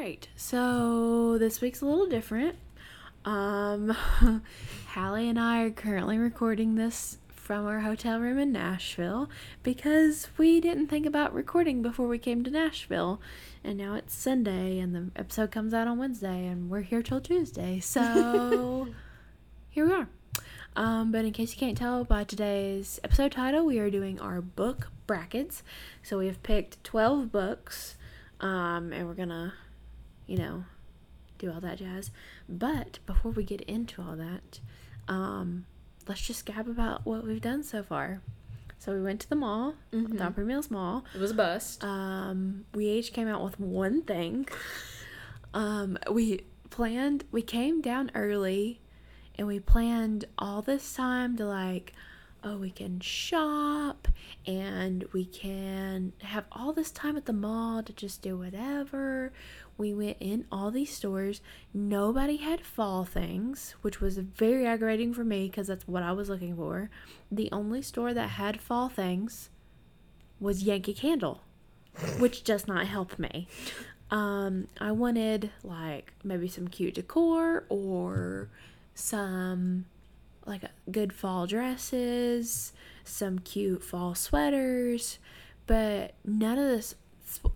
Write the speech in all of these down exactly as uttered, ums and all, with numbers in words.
Alright, so this week's a little different. Um, Hallie and I are currently recording this from our hotel room in Nashville because we didn't think about recording before we came to Nashville. And now it's Sunday and the episode comes out on Wednesday and we're here till Tuesday. So here we are. Um, but in case you can't tell by today's episode title, we are doing our book brackets. So we have picked twelve books, um, and we're gonna, you know, do all that jazz. But before we get into all that, um, let's just gab about what we've done so far. So we went to the mall, mm-hmm. the Opry Mills Mall. It was a bust. Um, we each came out with one thing. Um, we planned, we came down early. And we planned all this time to like, oh, we can shop and we can have all this time at the mall to just do whatever. We went in all these stores. Nobody had fall things, which was very aggravating for me because that's what I was looking for. The only store that had fall things was Yankee Candle, which does not help me. Um, I wanted like maybe some cute decor or some like good fall dresses, some cute fall sweaters, but none of this,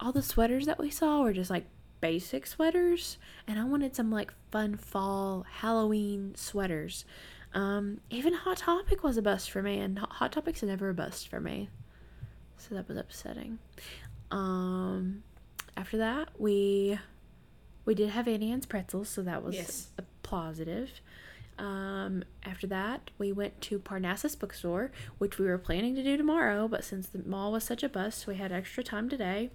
all the sweaters that we saw were just like basic sweaters, and I wanted some like fun fall Halloween sweaters. Um, even Hot Topic was a bust for me, and Hot Topic's never a bust for me, so that was upsetting. Um, after that, we we did have Auntie Anne's pretzels, so that was yes. a positive. Um, after that, we went to Parnassus Bookstore, which we were planning to do tomorrow, but since the mall was such a bust, we had extra time today.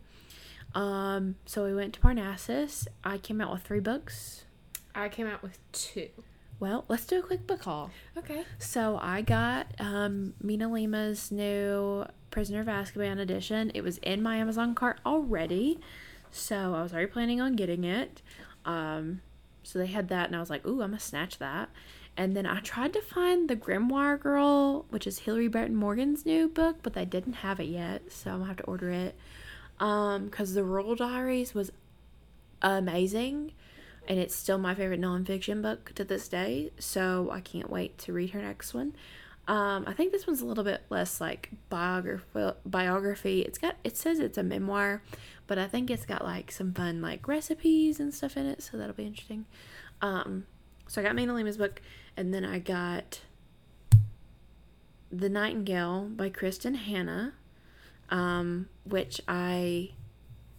Um, so we went to Parnassus. I came out with three books. I came out with two. Well, let's do a quick book haul. Okay. So I got um, Mina Lima's new Prisoner of Azkaban edition. It was in my Amazon cart already, so I was already planning on getting it. Um... So they had that, and I was like, ooh, I'm going to snatch that. And then I tried to find the Grimoire Girl, which is Hilary Burton Morgan's new book, but they didn't have it yet, so I'm going to have to order it. Um, because The Rural Diaries was amazing, and it's still my favorite nonfiction book to this day, so I can't wait to read her next one. Um, I think this one's a little bit less, like, biograph- biography. It's got, it says it's a memoir, but I think it's got, like, some fun, like, recipes and stuff in it, so that'll be interesting. Um, so I got Mina Lima's book, and then I got The Nightingale by Kristin Hannah, um, which I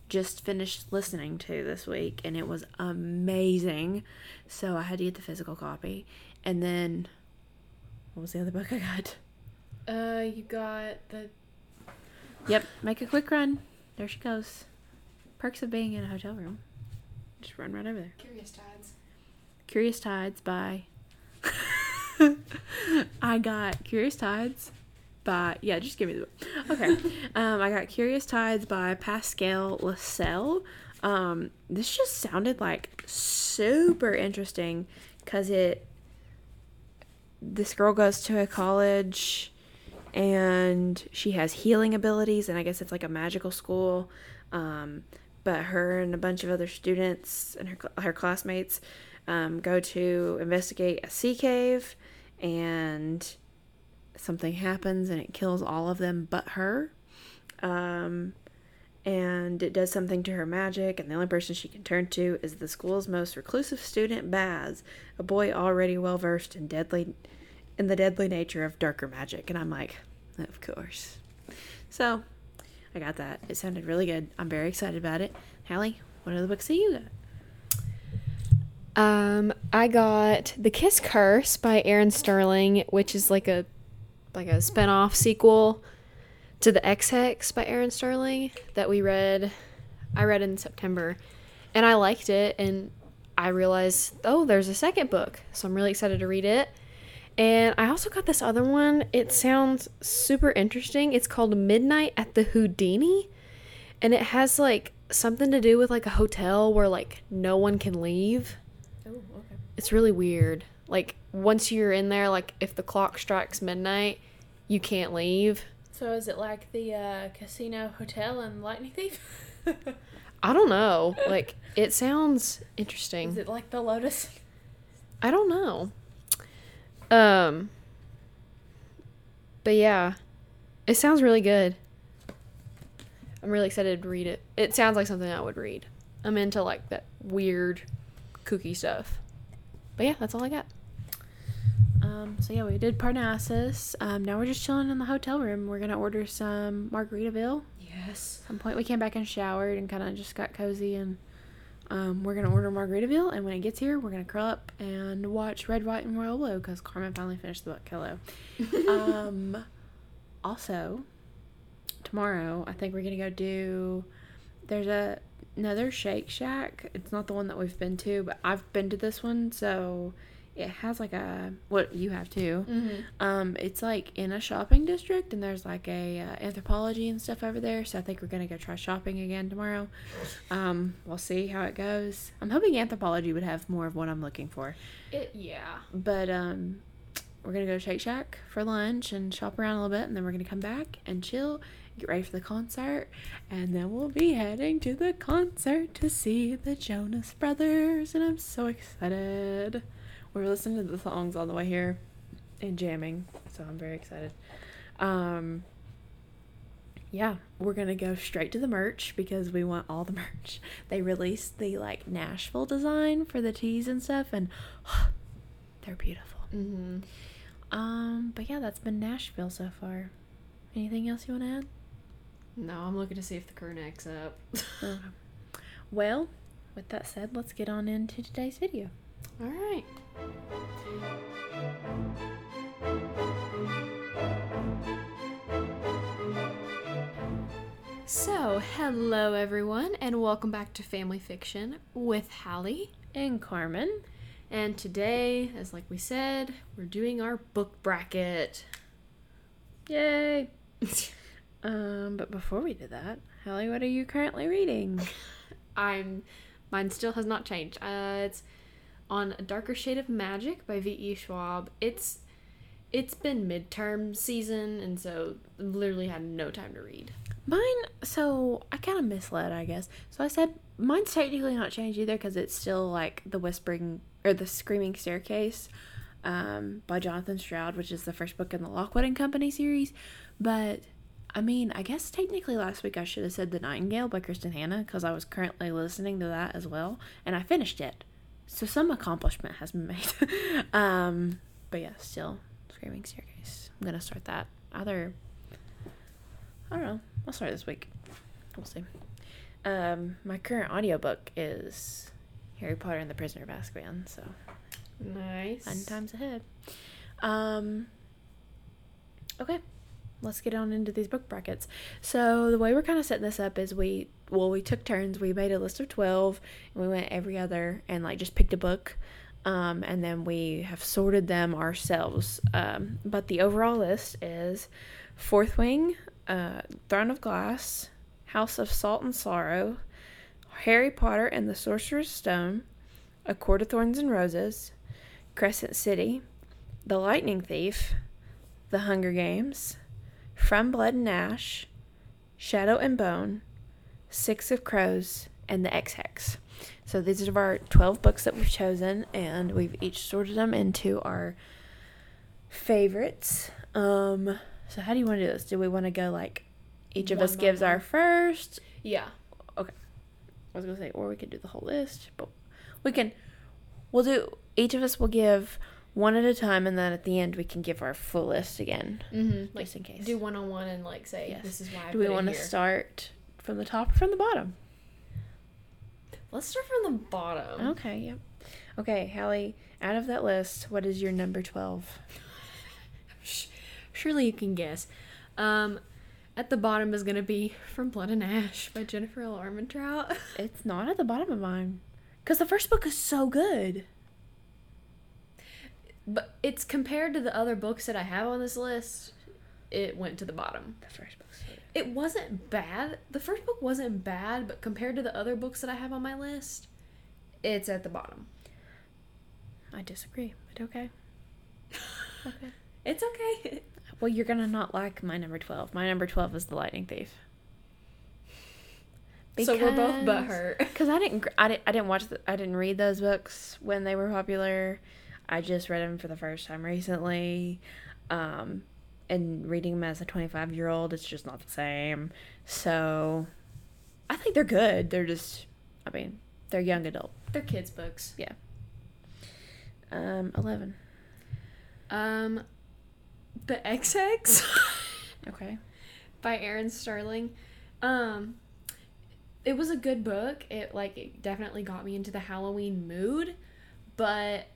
just finished listening to this week, and it was amazing, so I had to get the physical copy. And then what was the other book I got? Uh, you got the... Yep, Make a Quick Run. There she goes. Perks of Being in a Hotel Room. Just run right over there. Curious Tides. Curious Tides by... I got Curious Tides by... Yeah, just give me the book. Okay. um, I got Curious Tides by Pascale Lacelle. Um, this just sounded, like, super interesting because it... This girl goes to a college and she has healing abilities, and I guess it's like a magical school. Um, but her and a bunch of other students and her her classmates um, go to investigate a sea cave, and something happens and it kills all of them but her. Um, and it does something to her magic, and the only person she can turn to is the school's most reclusive student, Baz, a boy already well-versed in deadly in the deadly nature of darker magic. And I'm like, of course. So, I got that. It sounded really good. I'm very excited about it. Hallie, what other books have you got? Um, I got The Kiss Curse by Erin Sterling, which is like a like a spinoff sequel to The X-Hex by Erin Sterling that we read, I read in September, and I liked it, and I realized, oh, there's a second book, so I'm really excited to read it. And I also got this other one. It sounds super interesting. It's called Midnight at the Houdini, and it has, like, something to do with, like, a hotel where, like, no one can leave. Oh, okay. It's really weird. Like, once you're in there, like, if the clock strikes midnight, you can't leave. So is it like the uh, casino hotel in Lightning Thief? I don't know. Like, it sounds interesting. Is it like the Lotus? I don't know. Um, but yeah, it sounds really good. I'm really excited to read it. It sounds like something I would read. I'm into, like, that weird, kooky stuff. But yeah, that's all I got. Um, so yeah, we did Parnassus. Um, now we're just chilling in the hotel room. We're going to order some Margaritaville. Yes. At some point we came back and showered and kind of just got cozy, and um, we're going to order Margaritaville, and when it gets here, we're going to curl up and watch Red, White, and Royal Blue, because Carmen finally finished the book. Hello. um, also, tomorrow, I think we're going to go do, there's a another Shake Shack. It's not the one that we've been to, but I've been to this one, so it has like a, what you have too, mm-hmm. um, it's like in a shopping district, and there's like a uh, anthropology and stuff over there, so I think we're going to go try shopping again tomorrow. Um, we'll see how it goes. I'm hoping anthropology would have more of what I'm looking for. It, yeah. But um, we're going to go to Shake Shack for lunch and shop around a little bit, and then we're going to come back and chill, get ready for the concert, and then we'll be heading to the concert to see the Jonas Brothers, and I'm so excited. We were listening to the songs all the way here and jamming, so I'm very excited. Um, yeah, we're going to go straight to the merch because we want all the merch. They released the, like, Nashville design for the tees and stuff, and oh, they're beautiful. Mm-hmm. Um, but yeah, that's been Nashville so far. Anything else you want to add? No, I'm looking to see if the Kernak's up. uh, well, with that said, let's get on into today's video. All right. So, hello everyone, and welcome back to Family Fiction with Hallie and Carmen. And today, as like we said, we're doing our book bracket. Yay! um, but before we do that, Hallie, what are you currently reading? I'm. Mine still has not changed. Uh, it's. On A Darker Shade of Magic by V E Schwab. It's it's been midterm season, and so literally had no time to read. Mine, so I kind of misled, I guess. So I said mine's technically not changed either because it's still like the Whispering or the Screaming Staircase um, by Jonathan Stroud, which is the first book in the Lockwood and Company series. But I mean, I guess technically last week I should have said The Nightingale by Kristin Hannah because I was currently listening to that as well, and I finished it. So some accomplishment has been made. um, but yeah, still Screaming Staircase. I'm going to start that either, I don't know, I'll start this week. We'll see. Um, my current audiobook is Harry Potter and the Prisoner of Azkaban, so. Nice. Fun times ahead. Um, okay, let's get on into these book brackets. So the way we're kind of setting this up is we Well, we took turns. We made a list of twelve, and we went every other and, like, just picked a book, um, and then we have sorted them ourselves. Um, but the overall list is Fourth Wing, uh, Throne of Glass, House of Salt and Sorrow, Harry Potter and the Sorcerer's Stone, A Court of Thorns and Roses, Crescent City, The Lightning Thief, The Hunger Games, From Blood and Ash, Shadow and Bone, Six of Crows, and The X-Hex. So these are our twelve books that we've chosen, and we've each sorted them into our favorites. Um, so how do you want to do this? Do we want to go, like, each of one us gives one. Our first? Yeah. Okay. I was going to say, or we could do the whole list, but we can, we'll do, each of us will give one at a time, and then at the end we can give our full list again. Mm-hmm. Like, just in case. Do one-on-one and, like, say, yes. This is why I do we want to start from the top or from the bottom? Let's start from the bottom. Okay, yep. Yeah. Okay, Hallie, out of that list, what is your number twelve? Surely you can guess. Um, at the bottom is going to be From Blood and Ash by Jennifer L. Armentrout. It's not at the bottom of mine. Because the first book is so good. But it's compared to the other books that I have on this list, it went to the bottom. The first book's good. It wasn't bad. The first book wasn't bad, but compared to the other books that I have on my list, it's at the bottom. I disagree, but okay. Okay. It's okay. Well, you're going to not like my number twelve. My number twelve is The Lightning Thief. Because, so we're both butthurt. Because I didn't, I didn't, I didn't watch, the, I didn't read those books when they were popular. I just read them for the first time recently, um, and reading them as a twenty-five-year-old, it's just not the same. So, I think they're good. They're just, I mean, they're young adult. They're kids' books. Yeah. Um, eleven. Um, The X-Hex. Okay. By Erin Sterling. Um, it was a good book. It, like, it definitely got me into the Halloween mood, but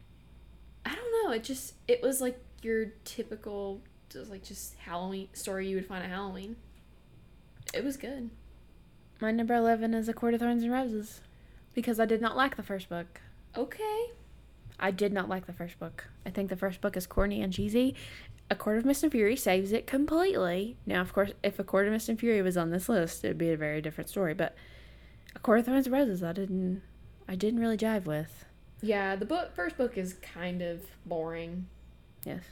I don't know. It just, it was, like, your typical, just, like, just Halloween story you would find at Halloween. It was good. My number eleven is A Court of Thorns and Roses, because I did not like the first book. Okay. I did not like the first book. I think the first book is corny and cheesy. A Court of Mist and Fury saves it completely. Now, of course, if A Court of Mist and Fury was on this list, it would be a very different story. But A Court of Thorns and Roses, I didn't, I didn't really jive with. Yeah, the book, first book is kind of boring. Yes.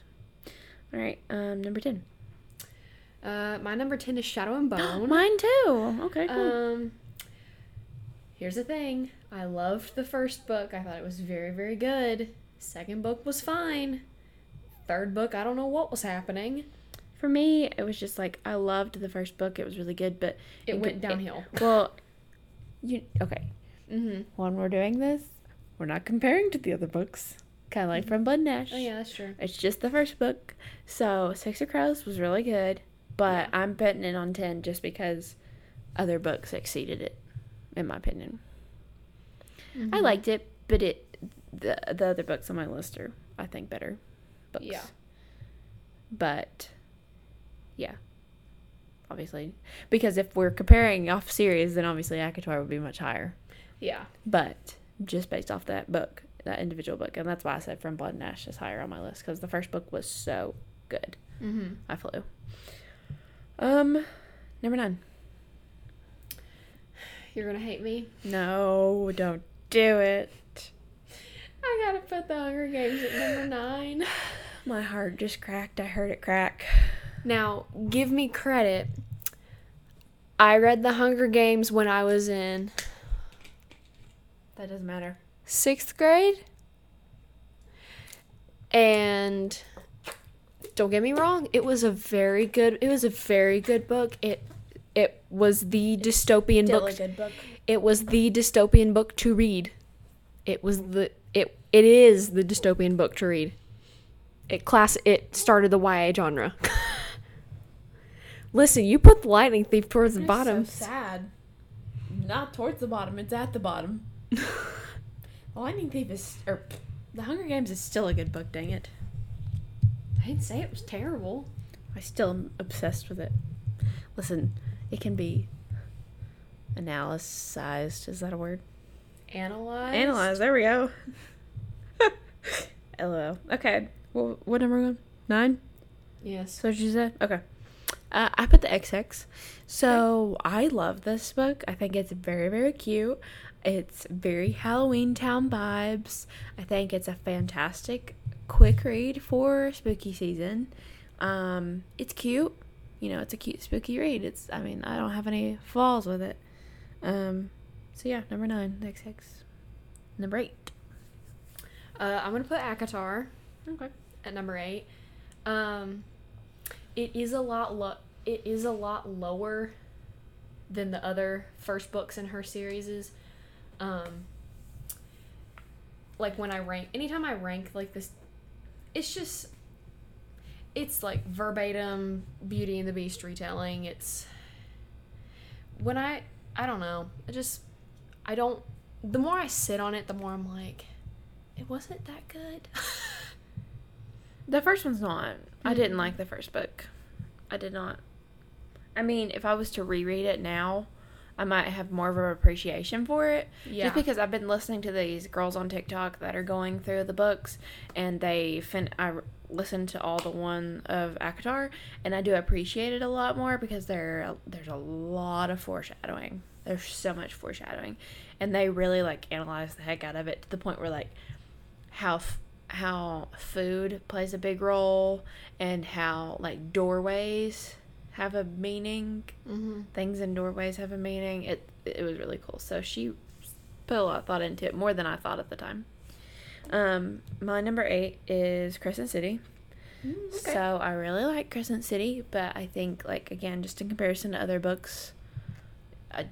All right, um, number ten. Uh, my number ten is Shadow and Bone. Mine too. Okay, cool. Um, here's the thing. I loved the first book. I thought it was very, very good. Second book was fine. Third book, I don't know what was happening. For me, it was just like, I loved the first book. It was really good, but it, it went downhill. It, well, you okay. Mm-hmm. When we're doing this, we're not comparing to the other books. Kind of like From Blood and Ash. Oh, yeah, that's true. It's just the first book. So, Six of Crows was really good, but yeah. I'm putting it on ten just because other books exceeded it, in my opinion. Mm-hmm. I liked it, but it the, the other books on my list are, I think, better. Books. Yeah. But, yeah. Obviously. Because if we're comparing off series, then obviously ACOTAR would be much higher. Yeah. But just based off that book, that individual book. And that's why I said From Blood and Ash is higher on my list, because the first book was so good. Mm-hmm. I flew. Um, number nine. You're going to hate me? No, don't do it. I gotta put The Hunger Games at number nine. My heart just cracked. I heard it crack. Now, give me credit. I read The Hunger Games when I was in... That doesn't matter. Sixth grade? And don't get me wrong, it was a very good... It was a very good book. It it was the dystopian book. It's still a good book. It was the dystopian book to read. It was the... It it is the dystopian book to read. It class it started the Y A genre. Listen, you put The Lightning Thief towards You're the bottom. So sad. Not towards the bottom. It's at the bottom. The Lightning Thief is, or The Hunger Games is still a good book. Dang it! I didn't say it was terrible. I still am obsessed with it. Listen, it can be analyzed. Is that a word? Analyze. Analyze. There we go. L O L. Okay. Well, what number one? Nine? Yes. So what you said? Okay. Uh, I put The X-Hex. So okay. I love this book. I think it's very, very cute. It's very Halloween Town vibes. I think it's a fantastic quick read for spooky season. Um, it's cute. You know, it's a cute spooky read. It's. I mean, I don't have any flaws with it. Um... So, yeah, number nine, the X-Hex. Number eight. Uh, I'm going to put ACOTAR. Okay. At number eight. Um, it is a lot lo- It is a lot lower than the other first books in her series. Um, like, when I rank... Anytime I rank, like, this... It's just... It's, like, verbatim Beauty and the Beast retelling. It's... When I... I don't know. I just... I don't, the more I sit on it, the more I'm like, it wasn't that good. The first one's not. Mm-hmm. I didn't like the first book. I did not. I mean, if I was to reread it now, I might have more of an appreciation for it. Yeah. Just because I've been listening to these girls on TikTok that are going through the books, and they, fin- I listened to all the one of ACOTAR, and I do appreciate it a lot more because there, there's a lot of foreshadowing. There's so much foreshadowing, and they really, like, analyze the heck out of it to the point where, like, how f- how food plays a big role, and how, like, doorways have a meaning. Mm-hmm. Things in doorways have a meaning. It it was really cool. So she put a lot of thought into it, more than I thought at the time. Um, my number eight is Crescent City. Mm, okay. So I really like Crescent City, but I think, like, again, just in comparison to other books,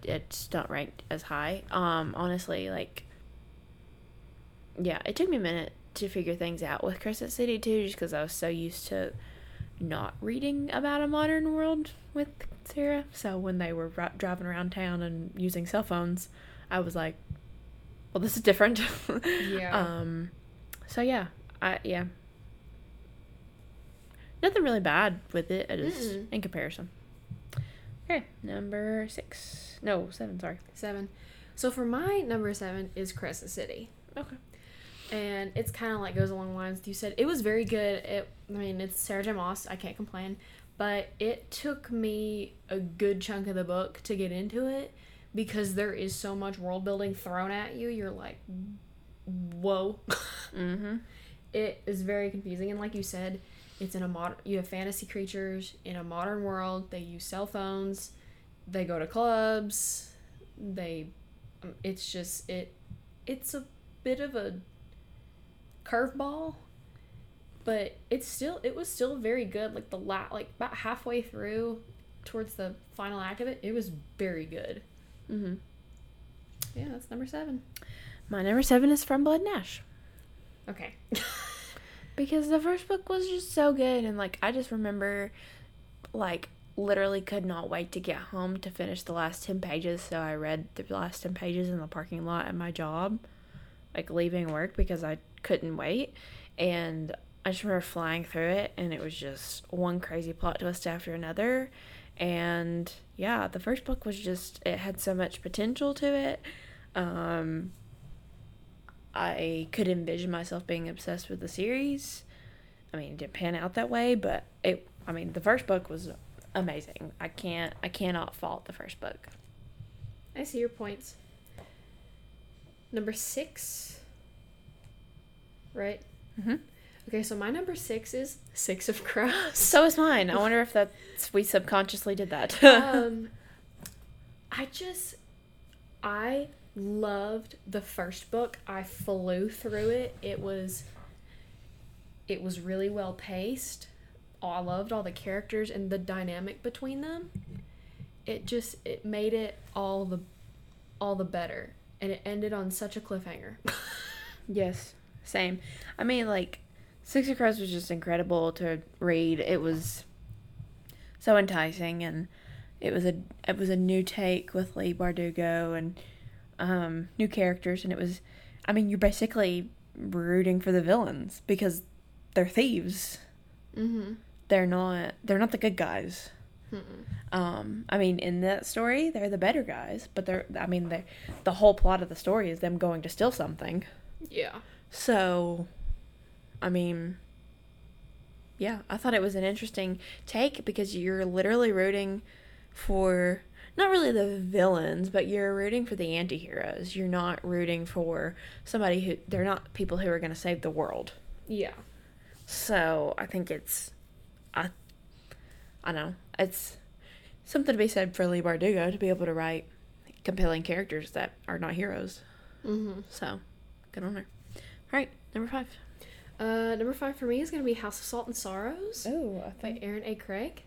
it's not ranked as high. Um, honestly, like, yeah, it took me a minute to figure things out with Crescent City, too, just because I was so used to not reading about a modern world with Sarah. So when they were r- driving around town and using cell phones, I was like, well, this is different. Yeah. Um, so, yeah. I yeah. Nothing really bad with it. It is Mm-mm. in comparison. Okay. Number six. No, seven, sorry. Seven. So, for my number seven is Crescent City. Okay. And it's kind of like goes along the lines you said. It was very good. It, I mean, it's Sarah J. Maas. I can't complain. But it took me a good chunk of the book to get into it, because there is so much world building thrown at you. You're like, whoa. Mm-hmm. It is very confusing. And like you said, it's in a modern, you have fantasy creatures in a modern world. They use cell phones. They go to clubs. They, it's just, it, it's a bit of a curveball, but it's still, it was still very good. Like the la- like about halfway through towards the final act of it, it was very good. Mm-hmm. Yeah, that's number seven. My number seven is From Blood and Ash. Okay. Because the first book was just so good, and, like, I just remember, like, literally could not wait to get home to finish the last ten pages, so I read the last ten pages in the parking lot at my job, like, leaving work, because I couldn't wait, and I just remember flying through it, and it was just one crazy plot twist after another. And yeah, the first book was just, it had so much potential to it. Um, I could envision myself being obsessed with the series. I mean, it didn't pan out that way, but it, I mean, the first book was amazing. I can't, I cannot fault the first book. I see your points. Number six, right? Mm-hmm. Okay, so my number six is Six of Crows. So is mine. I wonder if that's, we subconsciously did that. um, I just, I loved the first book. I flew through it. It was, it was really well paced. I loved all the characters and the dynamic between them. It just, it made it all the, all the better. And it ended on such a cliffhanger. Yes, same. I mean, like, Six of Crows was just incredible to read. It was so enticing, and it was a it was a new take with Leigh Bardugo and um, new characters, and it was, I mean, you're basically rooting for the villains because they're thieves. Mm-hmm. They're not they're not the good guys. Um, I mean, in that story, they're the better guys, but they're I mean, they the whole plot of the story is them going to steal something. Yeah. So, I mean, yeah, I thought it was an interesting take because you're literally rooting for, not really the villains, but you're rooting for the anti-heroes. You're not rooting for somebody who, they're not people who are going to save the world. Yeah. So, I think it's, I, I don't know, it's something to be said for Leigh Bardugo to be able to write compelling characters that are not heroes. Mm-hmm. So, good on her. All right, number five. Uh, number five for me is going to be House of Salt and Sorrows. Oh, I think. By Aaron A. Craig.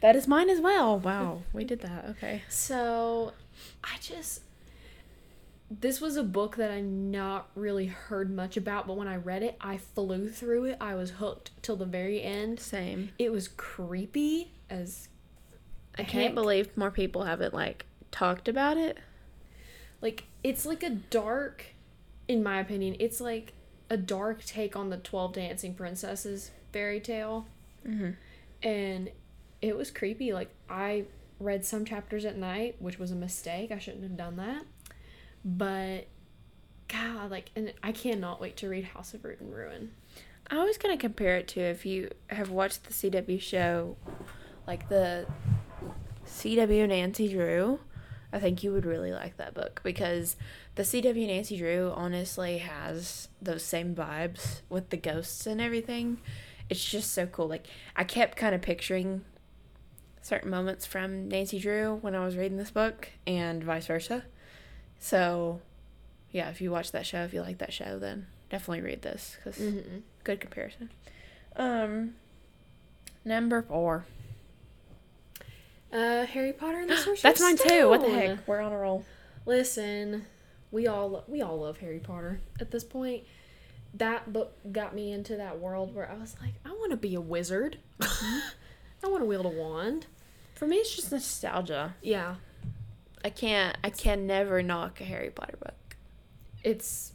That is mine as well. Wow, we did that. Okay. So, I just... This was a book that I not really heard much about, but when I read it, I flew through it. I was hooked till the very end. Same. It was creepy as... I heck. can't believe more people haven't, like, talked about it. Like, it's like a dark... In my opinion, it's like... a dark take on the twelve Dancing Princesses fairy tale. Mm-hmm. And it was creepy. Like, I read some chapters at night, which was a mistake. I shouldn't have done that. But, God, like, and I cannot wait to read House of Root and Ruin. I was going to compare it to, if you have watched the C W show, like the C W Nancy Drew, I think you would really like that book, because the C W Nancy Drew honestly has those same vibes with the ghosts and everything. It's just so cool. Like, I kept kind of picturing certain moments from Nancy Drew when I was reading this book, and vice versa. So, yeah, if you watch that show, if you like that show, then definitely read this, because mm-hmm. good comparison. Um, number four. Uh, Harry Potter and the Sorcerer's Stone. That's mine too. What the heck? We're on a roll. Listen, we all we all love Harry Potter at this point. That book got me into that world where I was like, I want to be a wizard. I want to wield a wand. For me, it's just nostalgia. Yeah. I can't. I can never knock a Harry Potter book. It's.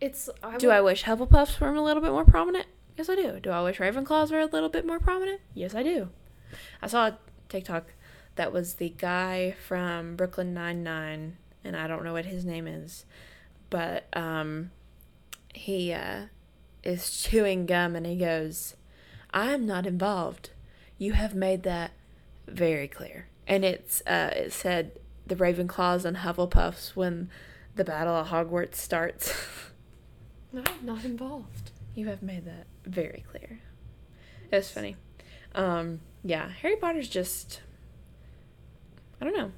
It's. I do would, I wish Hufflepuffs were a little bit more prominent? Yes, I do. Do I wish Ravenclaws were a little bit more prominent? Yes, I do. I saw a TikTok that was the guy from Brooklyn Nine-Nine, and I don't know what his name is, but um, he uh, is chewing gum, and he goes, "I am not involved. You have made that very clear." And it's uh, it said the Ravenclaws and Hufflepuffs when the Battle of Hogwarts starts. No, not involved. You have made that very clear. It was funny. Um, yeah, Harry Potter's just, I don't know,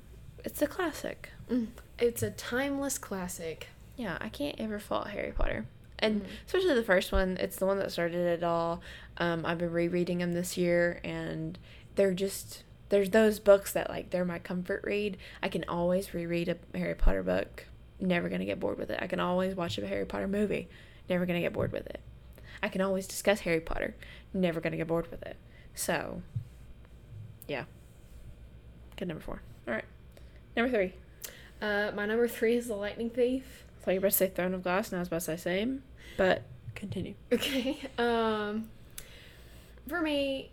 it's a classic. Mm. It's a timeless classic. Yeah, I can't ever fault Harry Potter. And mm. especially the first one, it's the one that started it all. Um, I've been rereading them this year, and they're just, there's those books that, like, they're my comfort read. I can always reread a Harry Potter book. Never going to get bored with it. I can always watch a Harry Potter movie. Never going to get bored with it. I can always discuss Harry Potter. Never going to get bored with it. So, yeah. Good number four. All right. Number three. Uh, my number three is The Lightning Thief. I thought you were about to say Throne of Glass, and I was about to say same. But continue. Okay. Um, for me,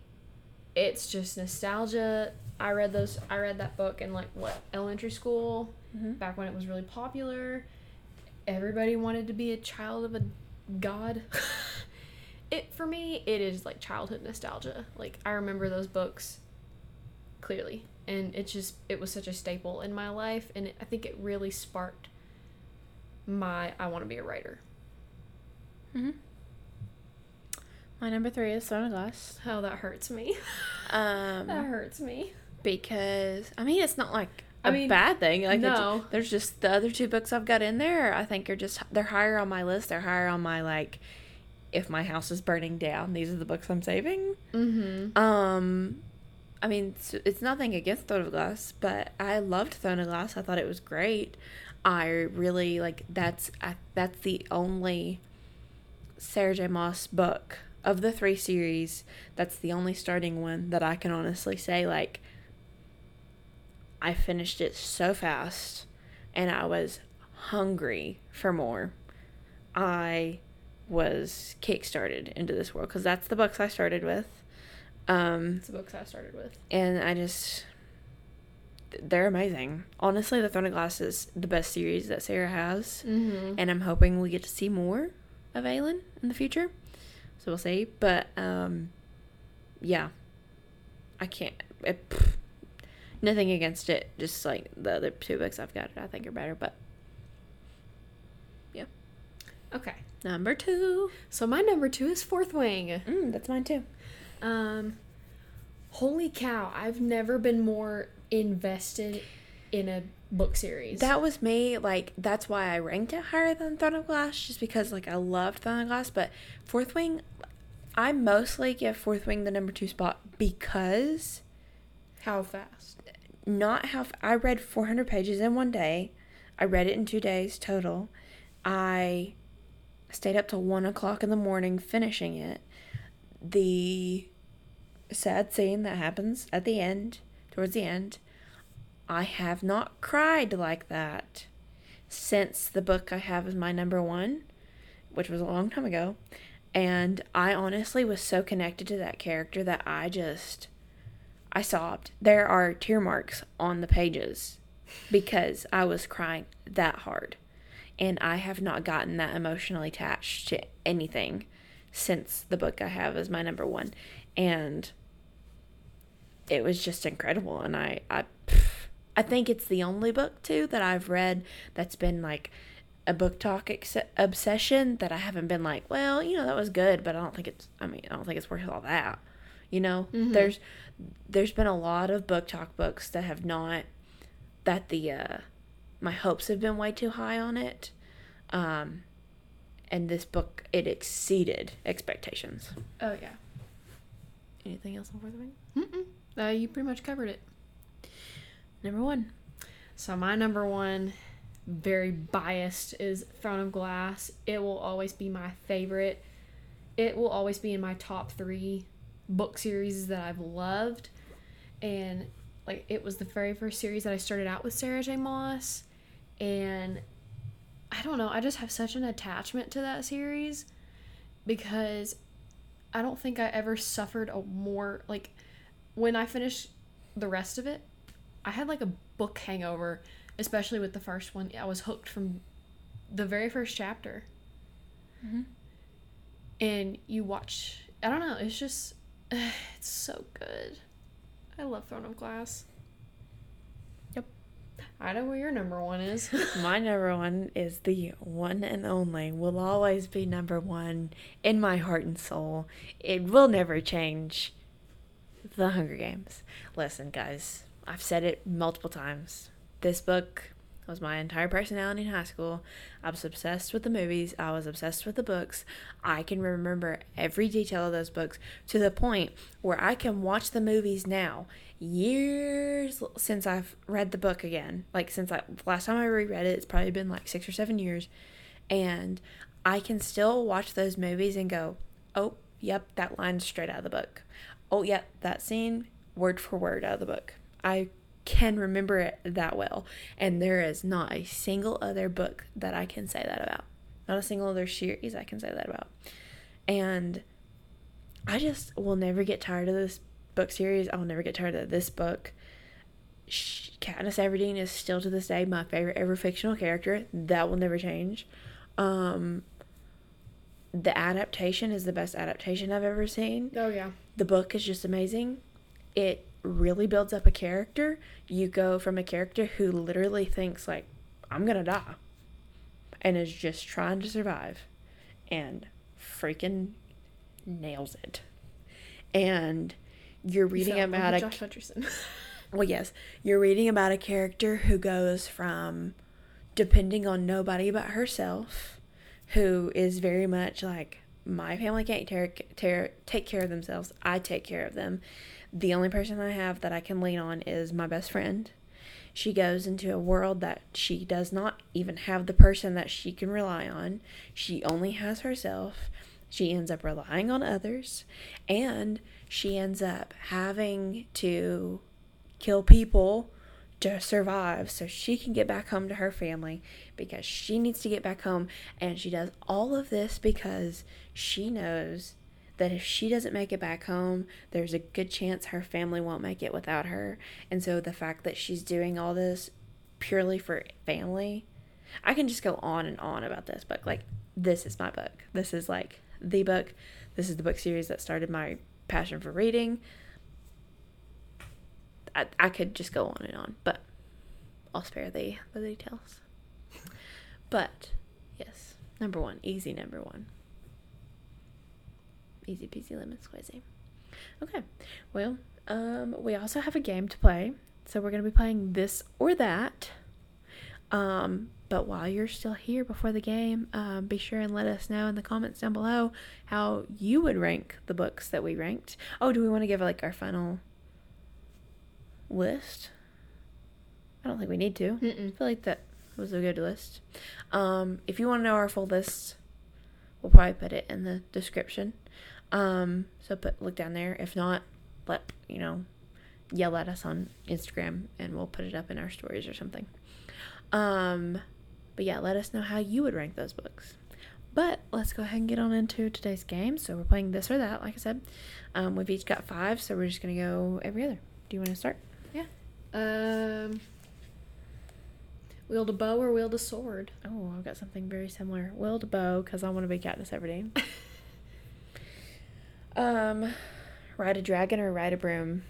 it's just nostalgia. I read those. I read that book in, like, what, elementary school, mm-hmm. back when it was really popular. Everybody wanted to be a child of a god. It, for me, it is, like, childhood nostalgia. Like, I remember those books clearly. And it's just, it was such a staple in my life. And it, I think it really sparked my, I want to be a writer. Mm-hmm. My number three is Throne of Glass. Oh, that hurts me. Um, that hurts me. Because, I mean, it's not, like, a I mean, bad thing. Like, no. There's just, the other two books I've got in there, I think are just, they're higher on my list. They're higher on my, like, if my house is burning down, these are the books I'm saving. Mm-hmm. Um, I mean, it's, it's nothing against Throne of Glass, but I loved Throne of Glass. I thought it was great. I really, like, that's I, that's the only Sarah J. Maas book of the three series. That's the only starting one that I can honestly say, like, I finished it so fast, and I was hungry for more. I was kickstarted into this world, because that's the books I started with. Um, it's the books I started with. And I just, they're amazing. Honestly, The Throne of Glass is the best series that Sarah has, mm-hmm. and I'm hoping we get to see more of Aelin in the future. So we'll see. But, um, yeah. I can't, it, pff, nothing against it, just, like, the other two books I've got, I think are better, but, yeah. Okay. Number two. So my number two is Fourth Wing. Mm, that's mine too. Um, holy cow! I've never been more invested in a book series. That was me. Like, that's why I ranked it higher than Throne of Glass, just because, like, I loved Throne of Glass, but Fourth Wing, I mostly give Fourth Wing the number two spot because how fast? Not how f- I read four hundred pages in one day. I read it in two days total. I. Stayed up till one o'clock in the morning finishing it. The sad scene that happens at the end, towards the end, I have not cried like that since the book I have is my number one, which was a long time ago. And I honestly was so connected to that character that I just, I sobbed. There are tear marks on the pages because I was crying that hard. And I have not gotten that emotionally attached to anything since the book I have is my number one. And it was just incredible. And I I, I think it's the only book, too, that I've read that's been, like, a book talk ex- obsession that I haven't been like, well, you know, that was good, but I don't think it's, I mean, I don't think it's worth all that. You know, mm-hmm. there's there's been a lot of book talk books that have not, that the, uh, my hopes have been way too high on it. Um, and this book, it exceeded expectations. Oh, yeah. Anything else on Fourth Wing? Mm-mm. Uh, you pretty much covered it. Number one. So my number one, very biased, is Throne of Glass. It will always be my favorite. It will always be in my top three book series that I've loved. And like, it was the very first series that I started out with Sarah J. Maas, and I don't know, I just have such an attachment to that series, because I don't think I ever suffered a more, like, when I finished the rest of it, I had like a book hangover, especially with the first one. I was hooked from the very first chapter. Mm-hmm. And you watch, I don't know, it's just, it's so good. I love Throne of Glass. Yep. I know where your number one is. My number one is the one and only, will always be number one in my heart and soul. It will never change. The Hunger Games. Listen, guys, I've said it multiple times. This book was my entire personality in high school. I was obsessed with the movies. I was obsessed with the books. I can remember every detail of those books, to the point where I can watch the movies now, years since I've read the book again. Like, since I, last time I reread it, it's probably been like six or seven years. And I can still watch those movies and go, oh, yep, that line's straight out of the book. Oh, yep, that scene, word for word out of the book. I can remember it that well, and there is not a single other book that I can say that about, not a single other series I can say that about. And I just will never get tired of this book series. I will never get tired of this book. Katniss Everdeen is still to this day my favorite ever fictional character. That will never change. Um the adaptation is the best adaptation I've ever seen. Oh yeah. The book is just amazing. It really builds up a character. You go from a character who literally thinks, like, I'm gonna die, and is just trying to survive, and freaking nails it. And you're reading so, about a, Josh Hutcherson. Well, yes, you're reading about a character who goes from depending on nobody but herself, who is very much like, my family can't ter- ter- take care of themselves, I take care of them. The only person I have that I can lean on is my best friend. She goes into a world that she does not even have the person that she can rely on. She only has herself. She ends up relying on others. And she ends up having to kill people to survive so she can get back home to her family, because she needs to get back home. And she does all of this because she knows that if she doesn't make it back home, there's a good chance her family won't make it without her. And so the fact that she's doing all this purely for family, I can just go on and on about this book. Like, this is my book. This is like the book. This is the book series that started my passion for reading. I, I could just go on and on, but I'll spare the, the details. But yes, number one, easy number one. Easy peasy lemon squeezy. Okay, well, um, we also have a game to play, so we're going to be playing this or that. Um, but while you're still here before the game, um, be sure and let us know in the comments down below how you would rank the books that we ranked. Oh, do we want to give like our final list? I don't think we need to. Mm-mm. I feel like that was a good list. Um, if you want to know our full list, we'll probably put it in the description. Um, so put, look down there. If not, let, you know, yell at us on Instagram and we'll put it up in our stories or something. Um, but yeah, let us know how you would rank those books. But let's go ahead and get on into today's game. So we're playing this or that, like I said. Um, we've each got five, so we're just going to go every other. Do you want to start? Yeah. Um, wield a bow or wield a sword? Oh, I've got something very similar. Wield a bow, because I want to be Katniss Everdeen. Um, ride a dragon or ride a broom?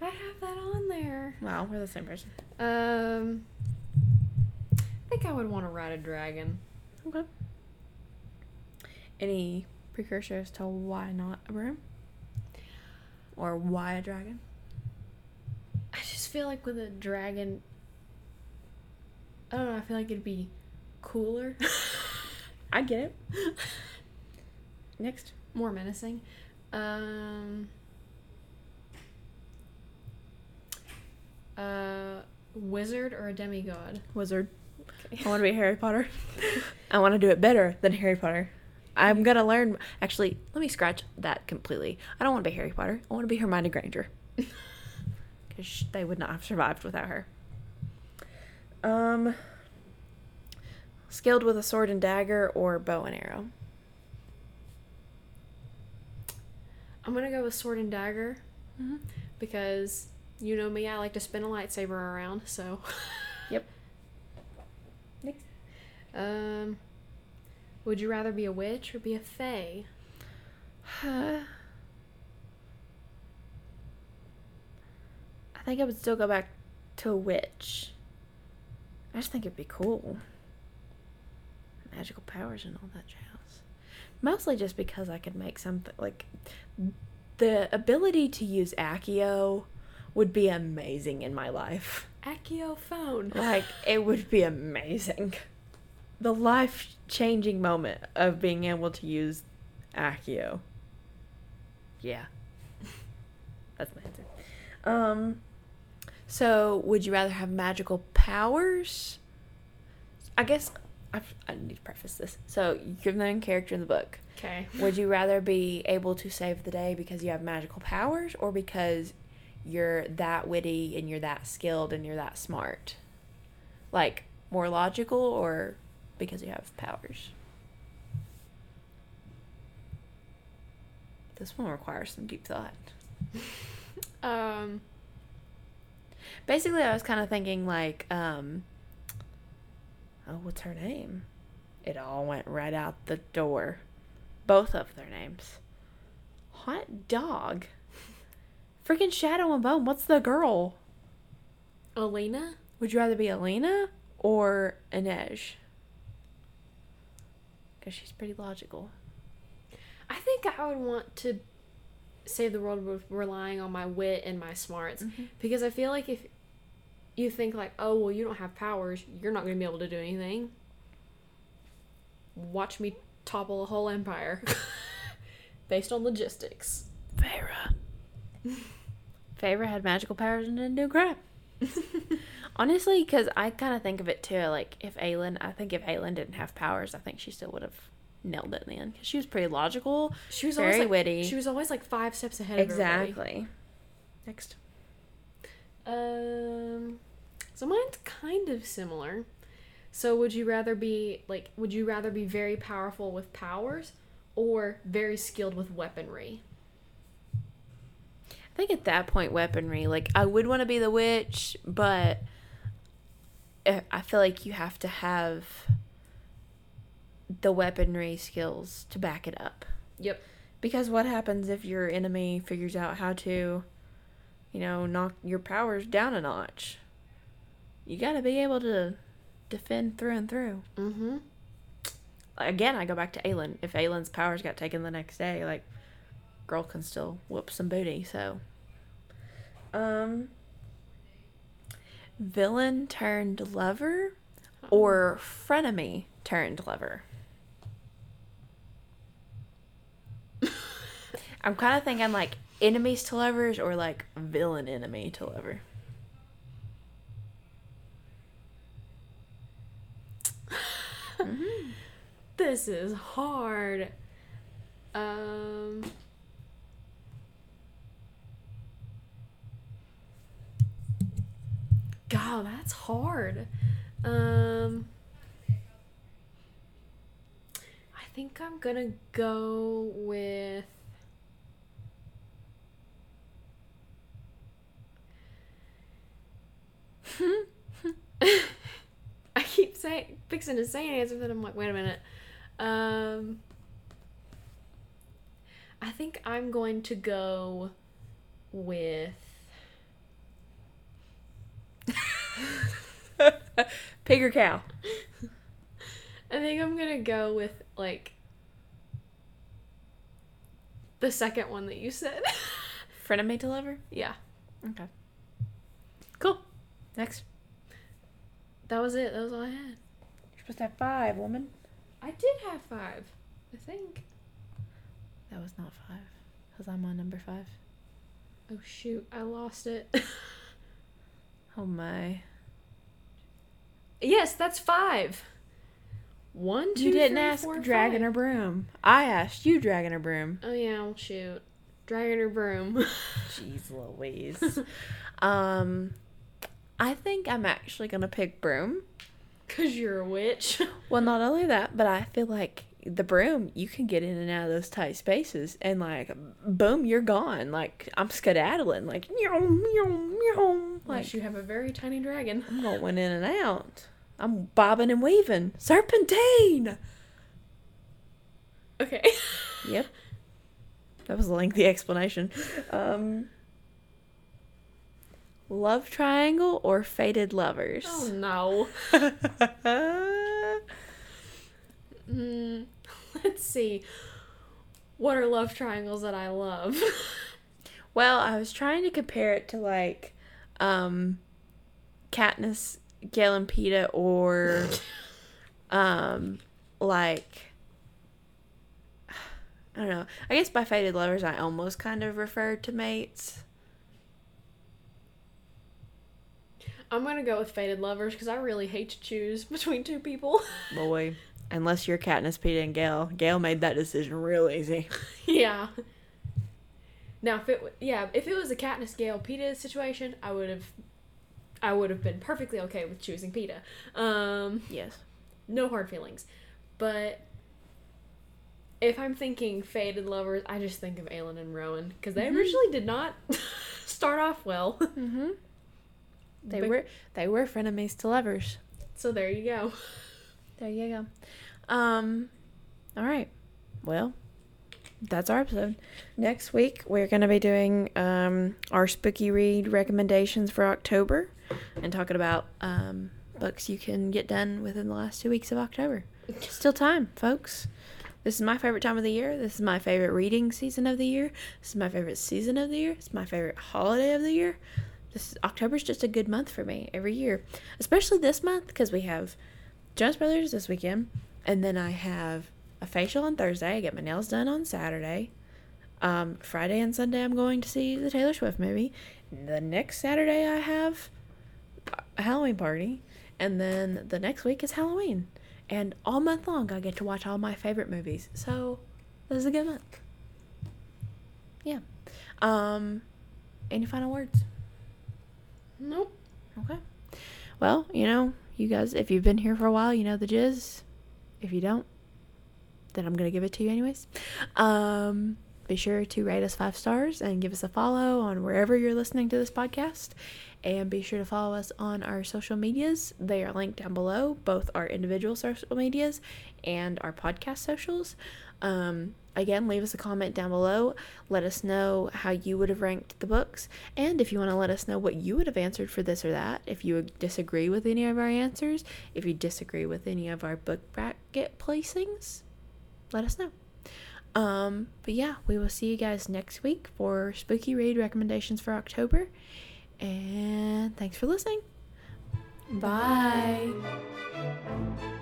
I have that on there. Wow, we're the same person. Um, I think I would want to ride a dragon. Okay. Any precursors to why not a broom? Or why a dragon? I just feel like with a dragon, I don't know, I feel like it'd be cooler. I get it. Next. More menacing. Um... Uh, wizard or a demigod? Wizard. Okay. I want to be Harry Potter. I want to do it better than Harry Potter. I'm going to learn... Actually, let me scratch that completely. I don't want to be Harry Potter. I want to be Hermione Granger. Because they would not have survived without her. Um, Skilled with a sword and dagger or bow and arrow? I'm going to go with sword and dagger. Mm-hmm. Because... You know me, I like to spin a lightsaber around, so... Yep. Next. Um, would you rather be a witch or be a fae? Huh. I think I would still go back to a witch. I just think it'd be cool. Magical powers and all that jazz. Mostly just because I could make something, like... The ability to use Accio... would be amazing in my life. Accio phone. Like, it would be amazing. The life-changing moment of being able to use Accio. Yeah. That's my answer. Um, so, would you rather have magical powers? I guess, I've, I need to preface this. So, you're the main character in the book. Okay. Would you rather be able to save the day because you have magical powers, or because... you're that witty and you're that skilled and you're that smart? Like, more logical or because you have powers? This one requires some deep thought. Um basically, I was kind of thinking like um oh what's her name? It all went right out the door. Both of their names. Hot dog. Freaking Shadow and Bone. What's the girl? Alina? Would you rather be Alina or Inej? Because she's pretty logical. I think I would want to save the world with relying on my wit and my smarts. Mm-hmm. Because I feel like if you think like, oh, well, you don't have powers, you're not going to be able to do anything. Watch me topple a whole empire. Based on logistics. Vera. Favor had magical powers and didn't do crap. Honestly, because I kind of think of it too, like, if Aelin, I think if Aelin didn't have powers, I think she still would have nailed it in the end. Because she was pretty logical, she was very always, like, witty. She was always, like, five steps ahead exactly. of everybody. Exactly. Next. Um, so mine's kind of similar. So would you rather be, like, would you rather be very powerful with powers or very skilled with weaponry? I think at that point, weaponry, like, I would want to be the witch, but I feel like you have to have the weaponry skills to back it up. Yep. Because what happens if your enemy figures out how to, you know, knock your powers down a notch? You got to be able to defend through and through. Mm-hmm. Again, I go back to Aelin. If Aelin's powers got taken the next day, like... girl can still whoop some booty, so. Um, villain turned lover or frenemy turned lover? I'm kind of thinking like enemies to lovers or like villain enemy to lover. Mm-hmm. This is hard. Um... God, that's hard. Um, I think I'm gonna go with... I keep saying, fixing to say an answer, then I'm like, wait a minute. Um, I think I'm going to go with... Pig or cow? I think I'm gonna go with like the second one that you said. Frenemy to lover? Yeah. Okay. Cool. Next. That was it. That was all I had. You're supposed to have five, woman. I did have five. I think. That was not five. Because I'm on number five. Oh, shoot. I lost it. Oh, my. Yes, that's five. One, two, you didn't three, ask four, dragon five. Or broom. I asked you dragon or broom. Oh, yeah. Well, shoot. Dragon or broom. Jeez Louise. um, I think I'm actually going to pick broom. Because you're a witch. Well, not only that, but I feel like the broom, you can get in and out of those tight spaces. And, like, boom, you're gone. Like, I'm skedaddling. Like, yum, yum, yum. Like, you have a very tiny dragon. I'm going in and out. I'm bobbing and weaving. Serpentine! Okay. Yep. That was a lengthy explanation. Um, love triangle or fated lovers? Oh, no. mm, let's see. What are love triangles that I love? Well, I was trying to compare it to, like, um, Katniss, Gale and Peeta, or, um, like... I don't know. I guess by fated lovers, I almost kind of refer to mates. I'm going to go with fated lovers because I really hate to choose between two people. Boy. Unless you're Katniss, Peeta, and Gale. Gale made that decision real easy. Yeah. Now, if it yeah, if it was a Katniss, Gale, Peeta situation, I would have I would have been perfectly okay with choosing Peeta. Um, yes. No hard feelings. But... if I'm thinking fated lovers, I just think of Aelin and Rowan. Because they mm-hmm. originally did not start off well. Mm-hmm. They but, were they were frenemies to lovers. So there you go. There you go. Um, all right. Well, that's our episode. Next week, we're going to be doing um, our spooky read recommendations for October. And talking about um, books you can get done within the last two weeks of October. Still time, folks. This is my favorite time of the year. This is my favorite reading season of the year. This is my favorite season of the year. It's my favorite holiday of the year. This is, October's just a good month for me every year. Especially this month because we have Jonas Brothers this weekend. And then I have a facial on Thursday. I get my nails done on Saturday. Um, Friday and Sunday I'm going to see the Taylor Swift movie. The next Saturday I have a Halloween party. And then the next week is Halloween. And all month long, I get to watch all my favorite movies. So, this is a good month. Yeah. Um, any final words? Nope. Okay. Well, you know, you guys, if you've been here for a while, you know the jizz. If you don't, then I'm going to give it to you anyways. Um, be sure to rate us five stars and give us a follow on wherever you're listening to this podcast. And be sure to follow us on our social medias. They are linked down below, both our individual social medias and our podcast socials. Um, again, leave us a comment down below. Let us know how you would have ranked the books. And if you want to let us know what you would have answered for this or that, if you disagree with any of our answers, if you disagree with any of our book bracket placings, let us know. Um, but yeah, we will see you guys next week for spooky read recommendations for October. And thanks for listening. Bye. Bye.